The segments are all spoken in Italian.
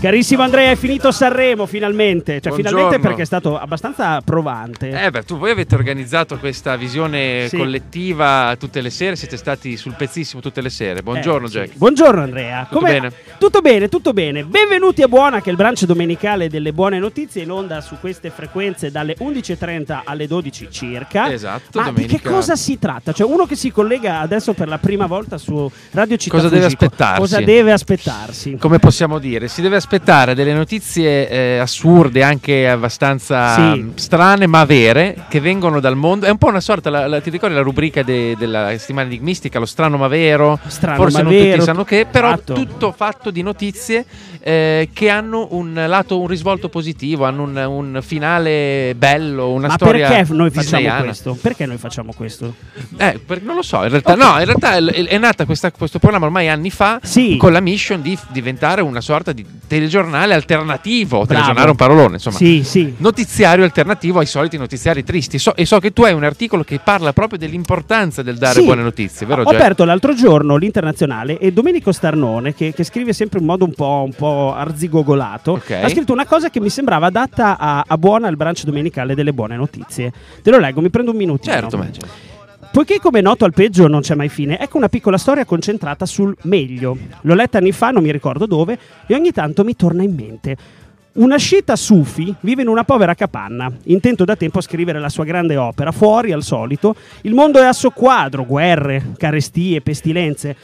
Carissimo Andrea, è finito Sanremo finalmente. Cioè, buongiorno. Finalmente, perché è stato abbastanza provante. Beh, tu voi avete organizzato questa visione collettiva tutte le sere, siete stati sul pezzissimo tutte le sere. Buongiorno, Jack. Buongiorno Andrea. Tutto bene? Tutto bene, tutto bene. Benvenuti a Buona, che è il branco domenicale delle buone notizie, in onda su queste frequenze dalle 11.30 alle 12 circa. Esatto. Ma domenica, di che cosa si tratta? Cioè, uno che si collega adesso per la prima volta su Radio Città Futura, cosa deve aspettarsi? Cosa deve aspettarsi? Come possiamo dire? Si deve aspettare delle notizie assurde, anche abbastanza strane, ma vere, che vengono dal mondo. È un po' una sorta, ti ricordi la rubrica della settimana enigmistica, lo strano ma vero? Strano, forse ma non vero, tutti sanno che, però fatto. Tutto fatto di notizie che hanno un risvolto positivo, hanno un finale bello, una storia. Ma perché noi facciamo questo? Perché noi facciamo questo? Non lo so, in realtà no, in realtà è nata questo programma ormai anni fa, con la mission di diventare una sorta di telegiornale alternativo. Telegiornale è un parolone, insomma. Sì. Notiziario alternativo ai soliti notiziari tristi. E so che tu hai un articolo che parla proprio dell'importanza del dare buone notizie, vero? Ho aperto l'altro giorno l'Internazionale e Domenico Starnone, che scrive sempre in modo un po' arzigogolato, ha scritto una cosa che mi sembrava adatta a Buona, il branco domenicale delle buone notizie. Te lo leggo, mi prendo un minutino. Certo, mangia. Poiché, come noto, al peggio non c'è mai fine, ecco una piccola storia concentrata sul meglio. L'ho letta anni fa, non mi ricordo dove, e ogni tanto mi torna in mente. Un asceta sufi vive in una povera capanna, intento da tempo a scrivere la sua grande opera. Fuori, al solito, il mondo è a soqquadro, guerre, carestie, pestilenze.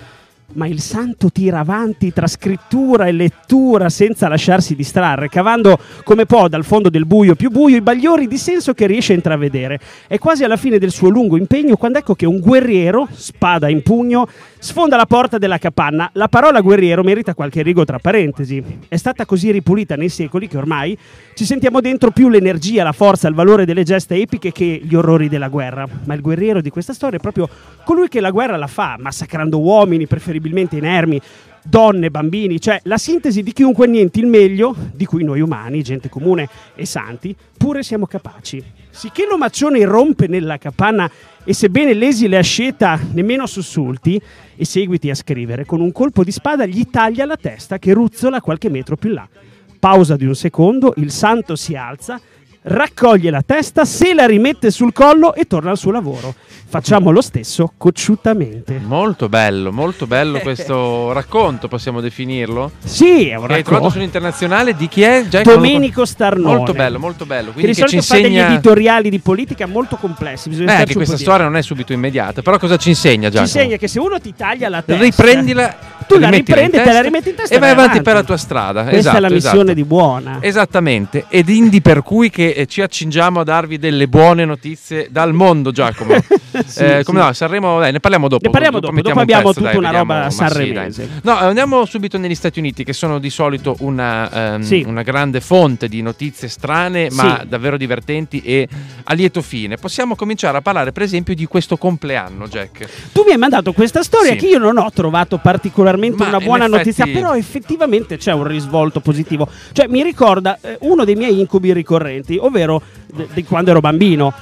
Ma il santo tira avanti tra scrittura e lettura senza lasciarsi distrarre, cavando come può dal fondo del buio più buio i bagliori di senso che riesce a intravedere. È quasi alla fine del suo lungo impegno quando ecco che un guerriero, spada in pugno, sfonda la porta della capanna. La parola guerriero merita qualche rigo tra parentesi. È stata così ripulita nei secoli che ormai ci sentiamo dentro più l'energia, la forza, il valore delle gesta epiche che gli orrori della guerra. Ma il guerriero di questa storia è proprio colui che la guerra la fa, massacrando uomini, preferibilmente inermi, donne, bambini, cioè la sintesi di chiunque niente il meglio, di cui noi umani, gente comune e santi, pure siamo capaci. Sicché l'omaccione irrompe nella capanna e sebbene lesi le asceta nemmeno sussulti e seguiti a scrivere, con un colpo di spada gli taglia la testa che ruzzola qualche metro più là. Pausa di un secondo, il santo si alza, raccoglie la testa, se la rimette sul collo e torna al suo lavoro. Facciamo lo stesso cocciutamente. Molto bello questo racconto, possiamo definirlo? Sì, è un racconto. Hai trovato sull'Internazionale di chi è? Già Domenico Starnone. Molto bello. Quindi che ci insegna... fa degli editoriali di politica molto complessi. Bisogna anche questa storia non è subito immediata, però cosa ci insegna Giacomo? Ci insegna che se uno ti taglia la testa, tu la riprendi, te la rimetti in testa e vai avanti per la tua strada. Questa è la missione di Buona. Esattamente, ed indi per cui che ci accingiamo a darvi delle buone notizie dal mondo, Giacomo. Sanremo, ne parliamo dopo. Ne parliamo dopo abbiamo tutta una roba sanremese. No, andiamo subito negli Stati Uniti, che sono di solito una grande fonte di notizie strane, ma davvero divertenti e a lieto fine. Possiamo cominciare a parlare, per esempio, di questo compleanno, Jack. Tu mi hai mandato questa storia che io non ho trovato particolarmente una buona notizia, però effettivamente c'è un risvolto positivo. Cioè, mi ricorda uno dei miei incubi ricorrenti, ovvero di quando ero bambino.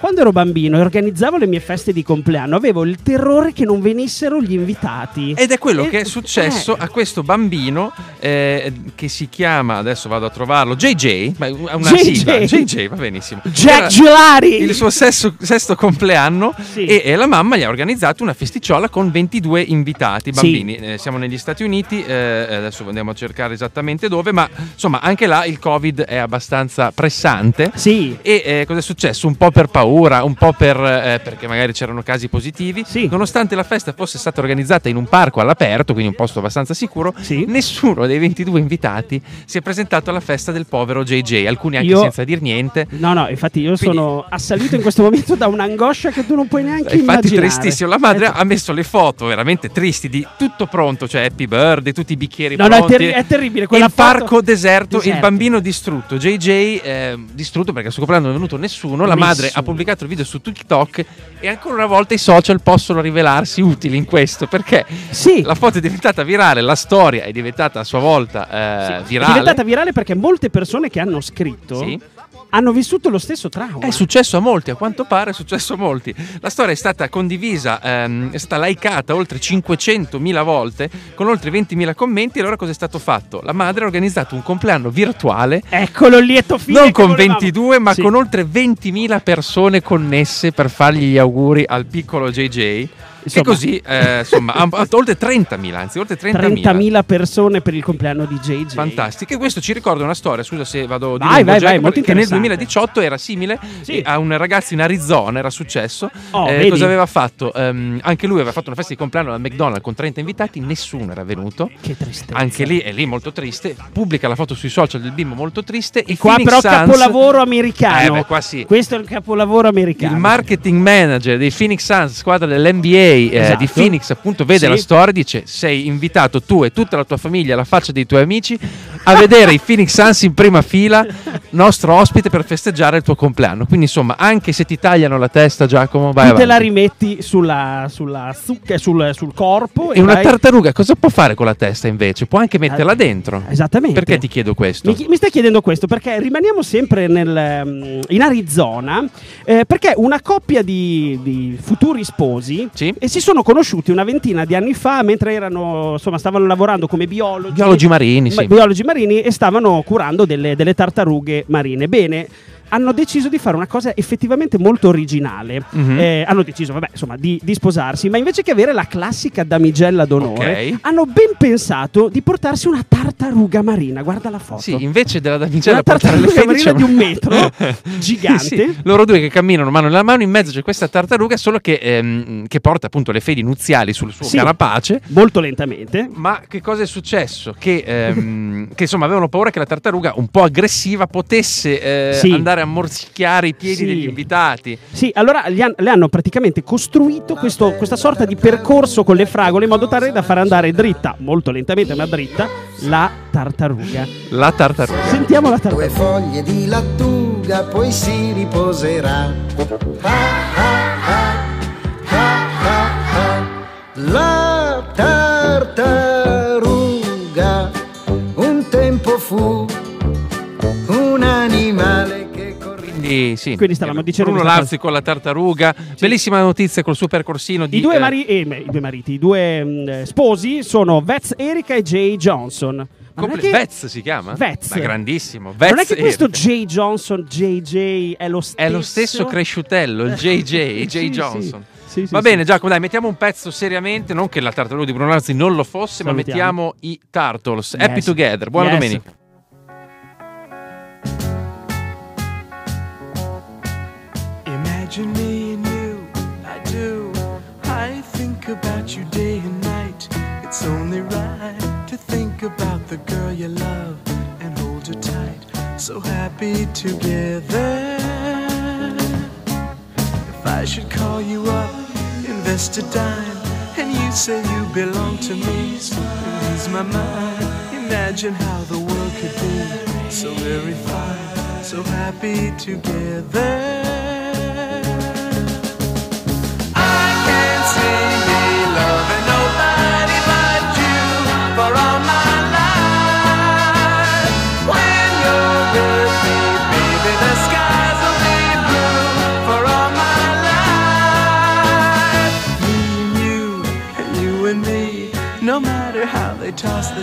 Quando ero bambino e organizzavo le mie feste di compleanno, avevo il terrore che non venissero gli invitati. Ed è quello che è successo a questo bambino che si chiama, adesso vado a trovarlo, JJ, JJ va benissimo. Jack Gelari! Il suo sesto compleanno e la mamma gli ha organizzato una festicciola con 22 invitati bambini. Siamo negli Stati Uniti, adesso andiamo a cercare esattamente dove, ma insomma anche là il Covid è abbastanza pressante. E cosa è successo? Un po' per paura, un po' perché magari c'erano casi positivi. Nonostante la festa fosse stata organizzata in un parco all'aperto, quindi un posto abbastanza sicuro, nessuno dei 22 invitati si è presentato alla festa del povero JJ. Alcuni anche senza dir niente. No, infatti io sono assalito in questo momento da un'angoscia che tu non puoi neanche immaginare. Infatti tristissimo. La madre ha messo le foto veramente tristi di tutto pronto, cioè Happy Birthday, tutti i bicchieri pronti. È terribile. Il parco deserto, il bambino distrutto, JJ distrutto perché a suo compleanno non è venuto nessuno. La madre ha pubblicato il video su TikTok e ancora una volta i social possono rivelarsi utili in questo, perché la foto è diventata virale, la storia è diventata a sua volta virale. È diventata virale perché molte persone che hanno scritto hanno vissuto lo stesso trauma. È successo a molti, a quanto pare è successo a molti. La storia è stata condivisa, è stata likeata oltre 500.000 volte con oltre 20.000 commenti. E allora cosa è stato fatto? La madre ha organizzato un compleanno virtuale. Eccolo, lieto fine. Non con 22, ma sì, con oltre 20.000 persone connesse per fargli gli auguri al piccolo JJ. Insomma. E così, insomma, oltre 30.000 persone per il compleanno di JJ. Fantastico. E questo ci ricorda una storia, scusa se vado di lungo, che nel 2018 era simile, sì, a un ragazzo in Arizona, era successo. Cosa aveva fatto? Anche lui aveva fatto una festa di compleanno al McDonald's con 30 invitati, nessuno era venuto. Che tristezza. Anche lì è lì molto triste, pubblica la foto sui social del bimbo molto triste. E qua Phoenix però Suns, capolavoro americano. Beh, qua sì. Questo è il capolavoro americano. Il marketing manager dei Phoenix Suns, squadra dell'NBA, esatto, di Phoenix, appunto, vede, sì, la storia, dice: sei invitato tu e tutta la tua famiglia, alla faccia dei tuoi amici, a vedere i Phoenix Suns in prima fila, nostro ospite, per festeggiare il tuo compleanno. Quindi insomma, anche se ti tagliano la testa, Giacomo, vai, tu te la rimetti sulla zucca, sul corpo. E una tartaruga cosa può fare con la testa invece? Può anche metterla dentro. Esattamente. Perché ti chiedo questo? Mi stai chiedendo questo perché rimaniamo sempre in Arizona, perché una coppia di futuri sposi, sì, e si sono conosciuti una ventina di anni fa mentre erano, insomma, stavano lavorando come biologi. Biologi marini, sì. Biologi marini, e stavano curando delle tartarughe marine. Bene, hanno deciso di fare una cosa effettivamente molto originale. Mm-hmm. Hanno deciso, vabbè, insomma, di sposarsi, ma invece che avere la classica damigella d'onore, okay, hanno ben pensato di portarsi una tartaruga marina. Guarda la foto. Sì, invece della damigella, una tartaruga marina di 1 metro, gigante. Sì, loro due che camminano mano nella mano, in mezzo c'è questa tartaruga, solo che porta appunto le fedi nuziali sul suo, sì, carapace. Molto lentamente. Ma che cosa è successo? Che insomma avevano paura che la tartaruga, un po' aggressiva, potesse sì, andare a morsicchiare i piedi, sì, degli invitati. Sì, allora le hanno praticamente costruito questa sorta di percorso con le fragole, in modo tale da far andare dritta, molto lentamente ma dritta, la tartaruga. La tartaruga. Sentiamo la tartaruga. 2 foglie di lattuga, poi si riposerà. Ah, ah, ah, ah, ah, ah. La tartaruga un tempo fu un animale. Sì. Quindi stavamo dicendo Bruno Lazzi con la tartaruga, sì, bellissima notizia col suo percorsino di i due sposi sono Vets Erika e Jay Johnson. Vets si chiama? Vets. Ma grandissimo. Vets, non è che questo Erika. J. Johnson, JJ è lo stesso. È lo stesso cresciutello, il JJ, J. Sì, Johnson. Sì. Sì, sì, va bene, sì. Giacomo, dai, mettiamo un pezzo seriamente. Non che la tartaruga di Bruno Lazzi non lo fosse, salutiamo, ma mettiamo i Turtles. Yes. Happy Together. Buona, yes, domenica. Imagine me and you, I do. I think about you day and night. It's only right to think about the girl you love and hold her tight. So happy together. If I should call you up, invest a dime, and you say you belong to me, so I lose my mind. Imagine how the world could be so very fine, so happy together. Toss the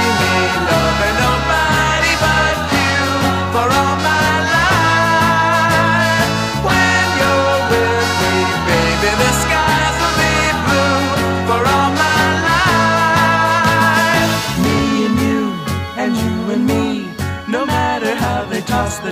me loving nobody but you for all my life. When you're with me, baby, the skies will be blue for all my life. Me and you, and you and me, no matter how they toss the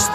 tossed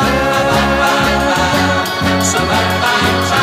So happy together.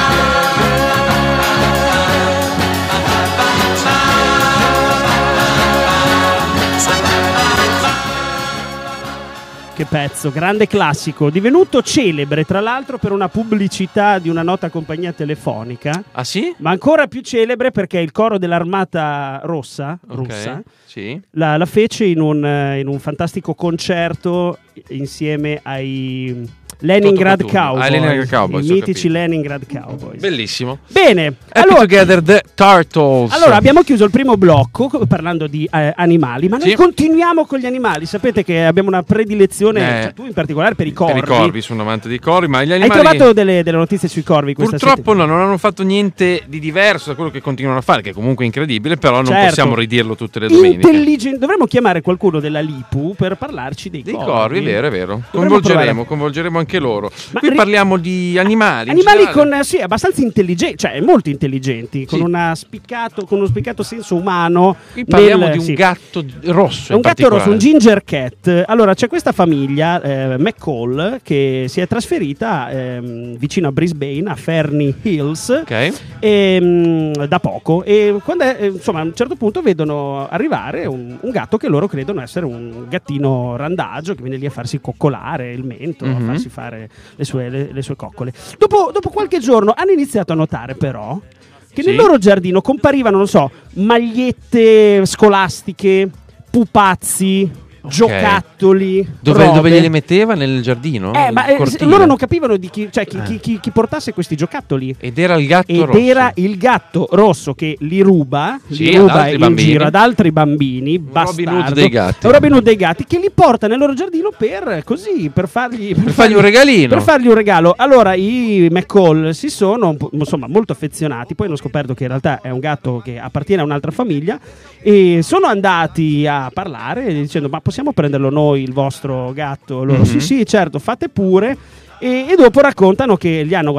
Che pezzo, grande classico, divenuto celebre tra l'altro per una pubblicità di una nota compagnia telefonica. Ah sì? Ma ancora più celebre perché il coro dell'Armata Rossa, okay, russa, sì, la fece in un fantastico concerto insieme ai Leningrad Cowboys, i mitici Leningrad Cowboys. Bellissimo. Bene, allora, Together the Turtles. Allora abbiamo chiuso il primo blocco parlando di animali, ma sì, noi continuiamo con gli animali. Sapete che abbiamo una predilezione, cioè, tu in particolare per i corvi. Per i corvi, sono amante di corvi, ma gli animali. Hai trovato delle notizie sui corvi questa Purtroppo settimana? No, non hanno fatto niente di diverso da quello che continuano a fare, che è comunque incredibile, però non possiamo ridirlo tutte le domeniche. Dovremmo chiamare qualcuno della Lipu per parlarci dei corvi. Dei corvi, è vero. Coinvolgeremo anche loro. Ma qui parliamo di animali con, sì, abbastanza intelligenti, cioè molto intelligenti, con, sì, con uno spiccato senso umano. Qui parliamo di un, sì, gatto rosso, un ginger cat. Allora c'è questa famiglia McCall che si è trasferita vicino a Brisbane, a Ferny Hills, okay, da poco, e quando insomma a un certo punto vedono arrivare un gatto che loro credono essere un gattino randagio che viene lì a farsi coccolare il mento, a farsi fare le sue coccole. Dopo qualche giorno hanno iniziato a notare però che, sì, nel loro giardino comparivano, non so, magliette scolastiche, pupazzi, okay, giocattoli. Dove gliele metteva nel giardino? Ma loro non capivano di chi, cioè, chi portasse questi giocattoli. Ed era il gatto rosso che li ruba in giro ad altri bambini. Bastardo. Robin Hood dei gatti che li porta nel loro giardino per fargli un regalino. Per fargli un regalo. Allora i McCall si sono molto affezionati. Poi hanno scoperto che in realtà è un gatto che appartiene a un'altra famiglia e sono andati a parlare dicendo: ma possiamo prenderlo noi il vostro gatto? Loro sì certo, fate pure, e dopo raccontano che gli hanno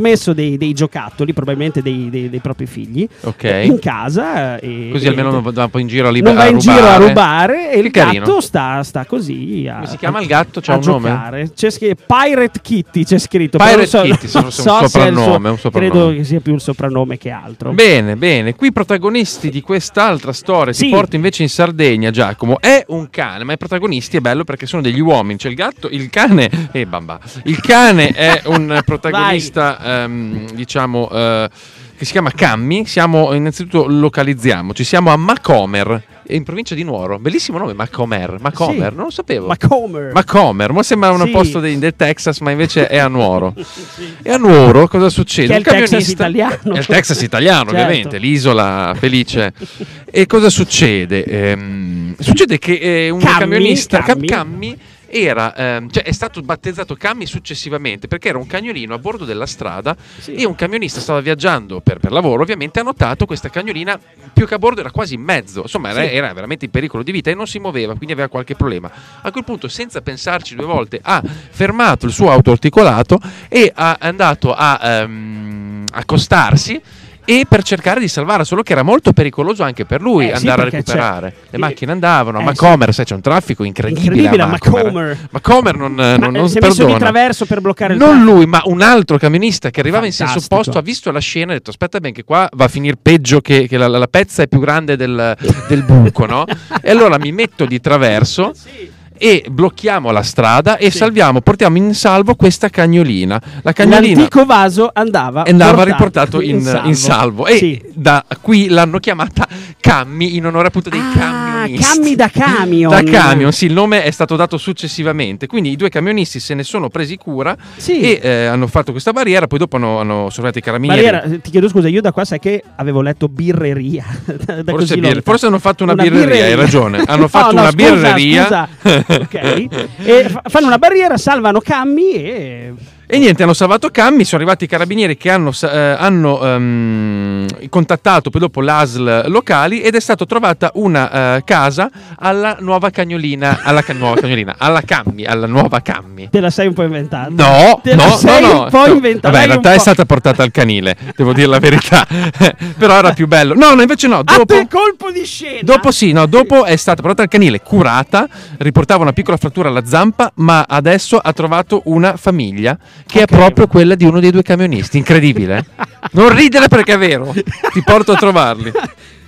messo dei giocattoli, probabilmente dei propri figli, okay, in casa, e così almeno non va in giro a rubare. E il gatto sta così. Come si chiama il gatto? C'è un nome? Pirate Kitty c'è scritto. Pirate Kitty, non so se è un soprannome. Credo che sia più un soprannome che altro. Bene. Qui protagonisti di quest'altra storia, sì, si porta invece in Sardegna. Giacomo è un cane, ma i protagonisti è bello perché sono degli uomini. C'è il gatto, il cane e bambà. Il cane è un protagonista, che si chiama Cammi. Innanzitutto localizziamoci, siamo a Macomer, in provincia di Nuoro. Bellissimo nome, Macomer, sì, non lo sapevo. Macomer, ma sembra un, sì, posto del Texas, ma invece è a Nuoro. Sì. E a Nuoro cosa succede? È il Texas italiano. È il Texas italiano, certo, ovviamente, l'isola felice. E cosa succede? Succede che un camionista, Cammi, era, cioè è stato battezzato Cammi successivamente perché era un cagnolino a bordo della strada, sì, e un camionista stava viaggiando per lavoro, ovviamente ha notato questa cagnolina più che a bordo era quasi in mezzo, insomma, sì, era veramente in pericolo di vita e non si muoveva, quindi aveva qualche problema. A quel punto, senza pensarci due volte, ha fermato il suo auto articolato e è andato a accostarsi e per cercare di salvarla, solo che era molto pericoloso anche per lui andare a recuperare. Le macchine andavano a Macomer, sai, c'è un traffico incredibile a Macomer. Macomer non si è messo di traverso per bloccare il traffico. Non lui, ma un altro camionista che arrivava in senso opposto ha visto la scena e ha detto: aspetta, ben che qua va a finire peggio, che la pezza è più grande del buco, no? E allora mi metto di traverso, sì, e blocchiamo la strada e, sì, portiamo in salvo questa cagnolina. La cagnolina, l'antico vaso, andava riportato in salvo. E, sì, da qui l'hanno chiamata Cammi in onore appunto dei camionisti. Cammi da camion. Da camion, sì, il nome è stato dato successivamente. Quindi i due camionisti se ne sono presi cura, sì, e hanno fatto questa barriera. Poi dopo hanno sorvegliato i carabinieri. Barriera, ti chiedo scusa, io da qua sai che avevo letto birreria. Forse hanno fatto una birreria, hai ragione. Hanno fatto una birreria. Scusa. Okay. E fanno una barriera, salvano Cammi e E niente, hanno salvato Cammi, sono arrivati i carabinieri che hanno contattato poi dopo l'ASL locali ed è stata trovata una casa alla nuova cagnolina, alla nuova Cammi. Te la sei un po' inventata? No. Vabbè, in realtà è stata portata al canile, devo dire la verità. Però era più bello. No, invece no. Dopo colpo di scena. Dopo è stata portata al canile, curata, riportava una piccola frattura alla zampa, ma adesso ha trovato una famiglia che è proprio quella di uno dei due camionisti. Incredibile, eh? Non ridere perché è vero, ti porto a trovarli.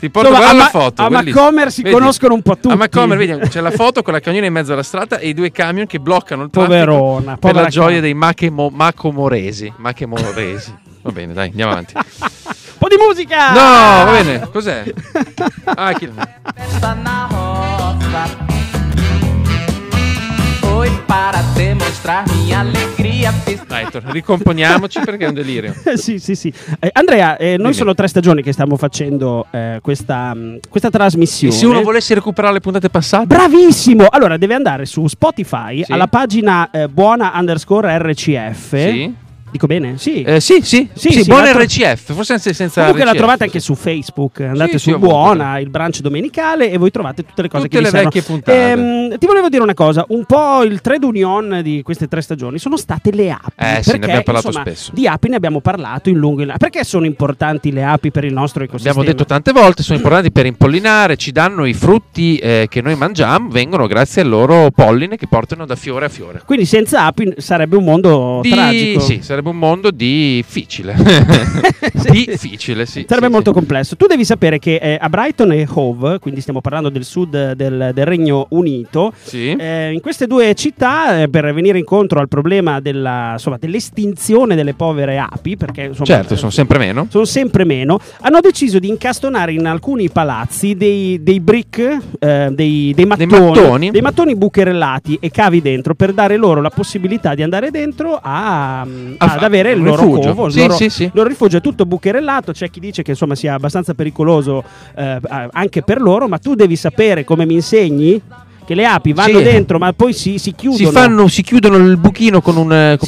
Ti porto a la foto. A Macomer si conoscono un po' tutti. A Macomer, vedi, c'è la foto con la cagnolina in mezzo alla strada e i due camion che bloccano il traffico. Poverona, per la gioia dei macomoresi. Va bene, dai, andiamo avanti. Un po' di musica. No, va bene, cos'è? Ah, chi... Dai, ricomponiamoci perché è un delirio. Sì. Andrea, noi sono 3 stagioni che stiamo facendo questa trasmissione. E se uno volesse recuperare le puntate passate? Bravissimo! Allora, deve andare su Spotify, sì, alla pagina buona_RCF. Sì. Dico bene? Sì. Sì, Buona RCF, forse senza. Comunque RCF. La trovate anche su Facebook. Andate su Buona, il branch domenicale, e voi trovate tutte le cose che vi servono. Tutte le vecchie puntate. Ti volevo dire una cosa: un po' il trade union di queste 3 stagioni sono state le api. Perché, ne abbiamo parlato spesso. Di api ne abbiamo parlato in lungo. Perché sono importanti le api per il nostro ecosistema? Abbiamo detto tante volte: sono importanti per impollinare, ci danno i frutti che noi mangiamo, vengono grazie al loro polline che portano da fiore a fiore. Quindi, senza api sarebbe un mondo tragico. Sì, sarebbe un mondo difficile. Sì. Sarebbe molto complesso. Tu devi sapere che a Brighton e Hove, quindi stiamo parlando del sud del Regno Unito, sì, in queste 2 città, per venire incontro al problema dell'estinzione delle povere api, perché insomma, certo, sono sempre meno, hanno deciso di incastonare in alcuni palazzi dei brick, dei mattoni bucherellati e cavi dentro, per dare loro la possibilità di andare dentro ad avere il loro rifugio, il loro rifugio. È tutto bucherellato, c'è chi dice che insomma sia abbastanza pericoloso anche per loro, ma tu devi sapere, come mi insegni, che le api vanno dentro, ma poi si chiudono. Si chiudono il buchino con un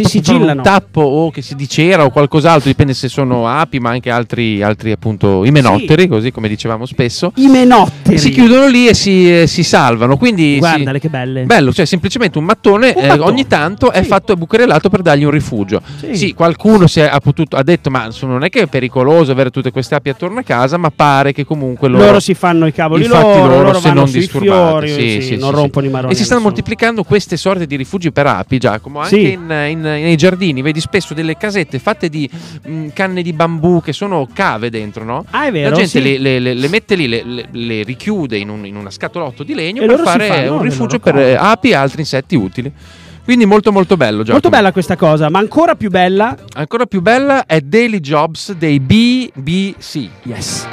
tappo o che si dicera o qualcos'altro, dipende se sono api, ma anche altri appunto imenotteri, così come dicevamo spesso. Imenotteri. Si chiudono lì e si salvano. Quindi guardale che belle. Bello, cioè semplicemente un mattone. Ogni tanto è fatto bucherellato per dargli un rifugio. Sì, qualcuno ha detto, ma non è che è pericoloso avere tutte queste api attorno a casa, ma pare che comunque loro si fanno i cavoli loro se non disturbati. Sì. Rompono i maroni. E si stanno moltiplicando queste sorte di rifugi per api, Giacomo, anche nei giardini. Vedi spesso delle casette fatte di canne di bambù che sono cave dentro, no? Ah, è vero. La gente le mette lì, le richiude in una scatolotto di legno, e per fare un rifugio per api e altri insetti utili. Quindi molto molto bello, Giacomo. Molto bella questa cosa, ma ancora più bella è Daily Jobs dei BBC. Yes.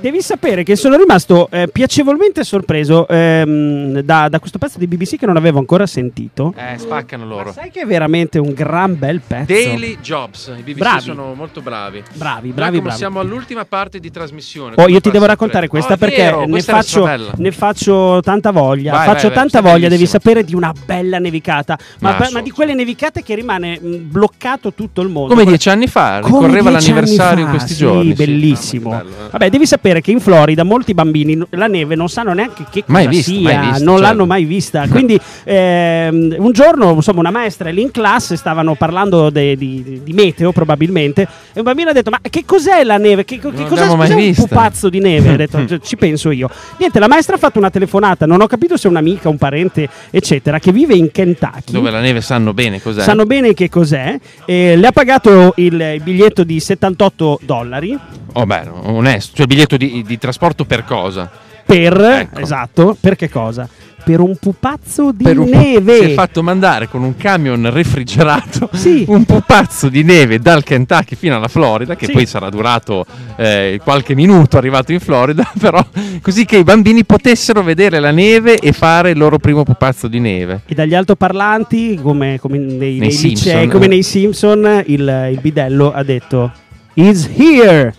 devi sapere che sono rimasto piacevolmente sorpreso da questo pezzo di BBC che non avevo ancora sentito. Spaccano loro. Ma sai che è veramente un gran bel pezzo. Daily Jobs, i BBC sono molto bravi. Bravi. Siamo all'ultima parte di trasmissione. Oh, io ti devo raccontare questa perché ne faccio tanta voglia. Faccio tanta voglia, devi sapere, di una bella nevicata. Ma di quelle nevicate che rimane bloccato tutto il mondo. Come 10 anni fa, ricorreva l'anniversario in questi giorni. Bellissimo. Vabbè, devi sapere che in Florida molti bambini la neve non sanno neanche che cosa sia, non l'hanno mai vista. Quindi un giorno, insomma, una maestra lì in classe stavano parlando di meteo probabilmente e un bambino ha detto: ma che cos'è la neve? Che cos'è un pupazzo di neve? Ha detto: ci penso io. Niente, la maestra ha fatto una telefonata, non ho capito se è un'amica, un parente, eccetera, che vive in Kentucky, dove la neve sanno bene cos'è. Sanno bene che cos'è. Le ha pagato il biglietto di $78. Oh, beh, onesto. Cioè, biglietto di trasporto per cosa? Esatto, per che cosa? Per un pupazzo di neve. Si è fatto mandare con un camion refrigerato un pupazzo di neve dal Kentucky fino alla Florida, che poi sarà durato qualche minuto arrivato in Florida, però così che i bambini potessero vedere la neve e fare il loro primo pupazzo di neve. E dagli altoparlanti, come nei licei, come nei Simpson, il bidello ha detto: "Is here!"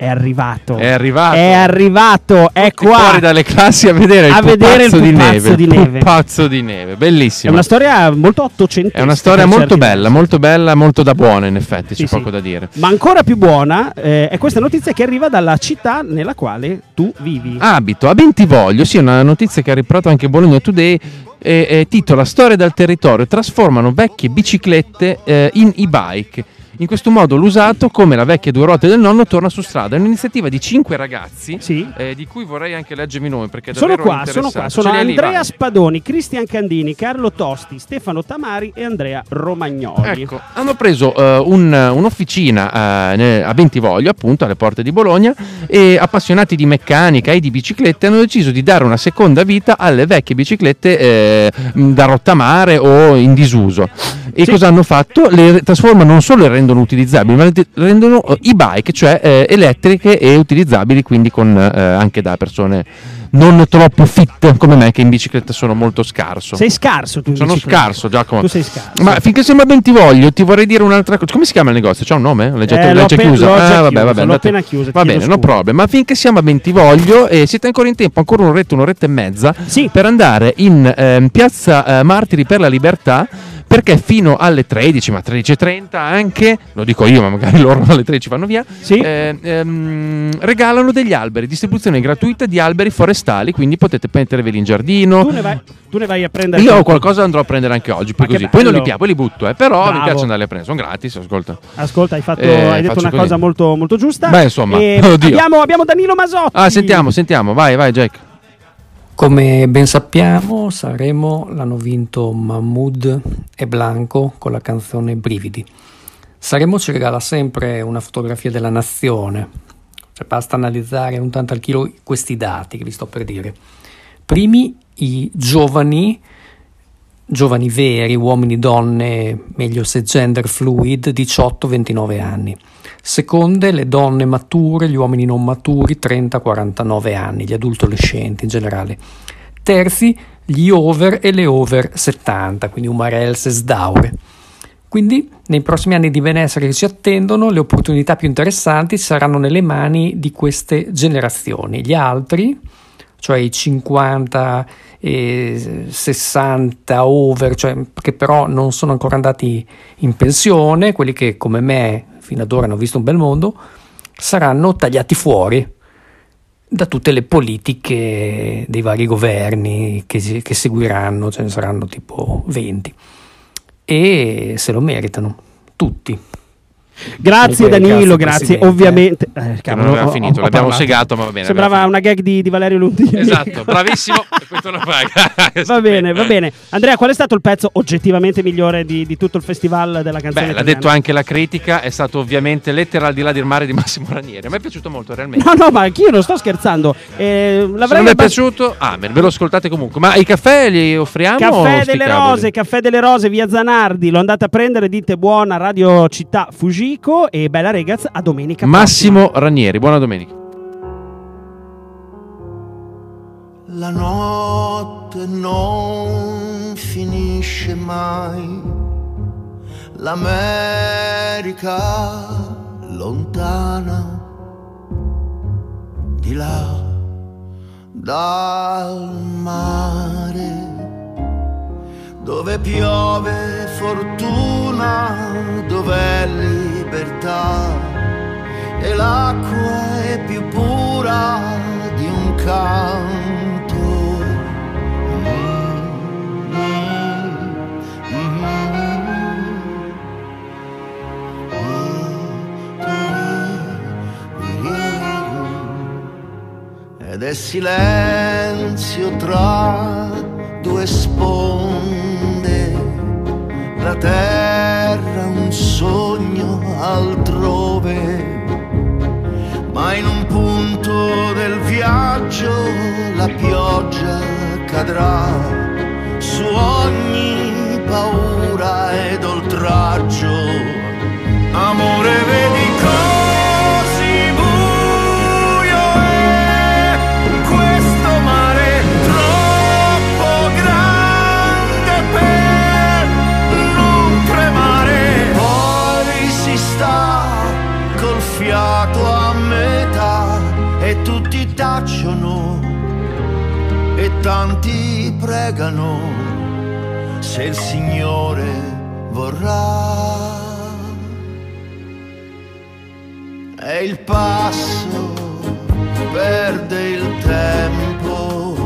È arrivato, è qua. Fuori dalle classi a vedere il pupazzo di neve. Pupazzo di neve, bellissimo. È una storia molto ottocentesca. È una storia molto bella, molto da buona, in effetti, c'è poco da dire. Ma ancora più buona è questa notizia che arriva dalla città nella quale tu vivi. Abito a Bentivoglio, sì, è una notizia che ha riportato anche Bologna Today. Titola: "Storia dal territorio, trasformano vecchie biciclette in e-bike. In questo modo l'usato, come la vecchia due ruote del nonno, torna su strada." È un'iniziativa di 5 ragazzi, di cui vorrei anche leggermi i nomi, perché sono Andrea Spadoni, Cristian Candini, Carlo Tosti, Stefano Tamari e Andrea Romagnoli. Ecco, hanno preso un'officina a Bentivoglio, appunto, alle porte di Bologna, e appassionati di meccanica e di biciclette hanno deciso di dare una seconda vita alle vecchie biciclette da rottamare o in disuso. E cosa hanno fatto? Le trasformano, non solo le rendono utilizzabili, ma rendono e-bike, cioè elettriche e utilizzabili, quindi con, anche da persone non troppo fit come me, che in bicicletta sono molto scarso. Sei scarso tu? Sono scarso, Giacomo. Tu sei scarso. Ma finché sembra Bentivoglio, ti vorrei dire un'altra cosa. Come si chiama il negozio? C'è un nome? L'ho già chiuso. Vabbè, l'ho appena chiuso. Va bene, no problem. Ma finché siamo a Bentivoglio, siete ancora in tempo, ancora un'oretta e mezza per andare in piazza Martiri per la Libertà, perché fino alle 13, ma 13:30 anche, lo dico io, ma magari loro alle 13 vanno via, regalano degli alberi, distribuzione gratuita di alberi forestali, quindi potete metterveli in giardino. Tu ne vai a prendere? Io qualcosa andrò a prendere anche oggi, così. Poi non li piace, poi li butto, però mi piace andare a prendere, sono gratis, ascolta. Hai detto una cosa molto, molto giusta. Beh, insomma, abbiamo Danilo Masotti. Sentiamo, vai Jack. Come ben sappiamo, Sanremo l'hanno vinto Mahmood e Blanco con la canzone Brividi. Sanremo ci regala sempre una fotografia della nazione, cioè basta analizzare un tanto al chilo questi dati che vi sto per dire. Primi i giovani veri, uomini, donne, meglio se gender fluid, 18-29 anni. Seconde, le donne mature, gli uomini non maturi, 30-49 anni, gli adolescenti in generale. Terzi, gli over e le over 70, quindi umarels e sdaure. Quindi nei prossimi anni di benessere che ci attendono, le opportunità più interessanti saranno nelle mani di queste generazioni. Gli altri, cioè i 50 e 60 over, cioè che però non sono ancora andati in pensione, quelli che come me fino ad ora hanno visto un bel mondo, saranno tagliati fuori da tutte le politiche dei vari governi che seguiranno, ce ne saranno tipo 20, e se lo meritano tutti. Grazie Danilo, grazie. Ovviamente non aveva finito, l'abbiamo segato, ma va bene. Sembrava una gag di Valerio Lundini. Esatto, bravissimo. Va bene. Andrea, qual è stato il pezzo oggettivamente migliore di tutto il festival della canzone? Beh, l'ha detto anche la critica, è stato ovviamente Lettera al di là del mare di Massimo Ranieri. A me è piaciuto molto, realmente. No, ma anch'io non sto scherzando. Se non è piaciuto, ve lo ascoltate comunque. Ma i caffè li offriamo? Caffè delle Rose, via Zanardi, l'ho andata a prendere, dite buona, Radio Città Futura e Bella Regaz. A domenica prossima. Massimo Ranieri, buona domenica. La notte non finisce mai, l'America lontana di là dal mare, dove piove fortuna, dov'è libertà e l'acqua è più pura di un canto. Ed è silenzio tra due sponde, la terra un sogno altrove, ma in un punto del viaggio la pioggia cadrà su ogni paura ed oltraggio. Amore, vedi come fiato a metà e tutti tacciono e tanti pregano, se il Signore vorrà. E il passo perde il tempo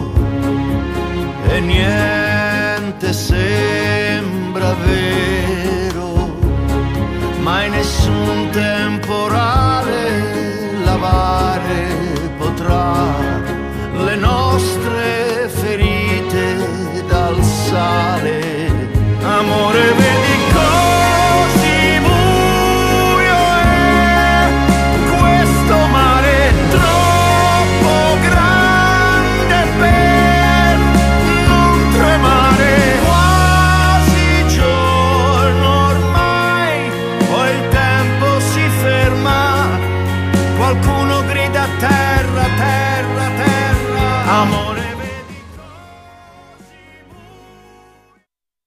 e niente sembra vero, mai nessun temporale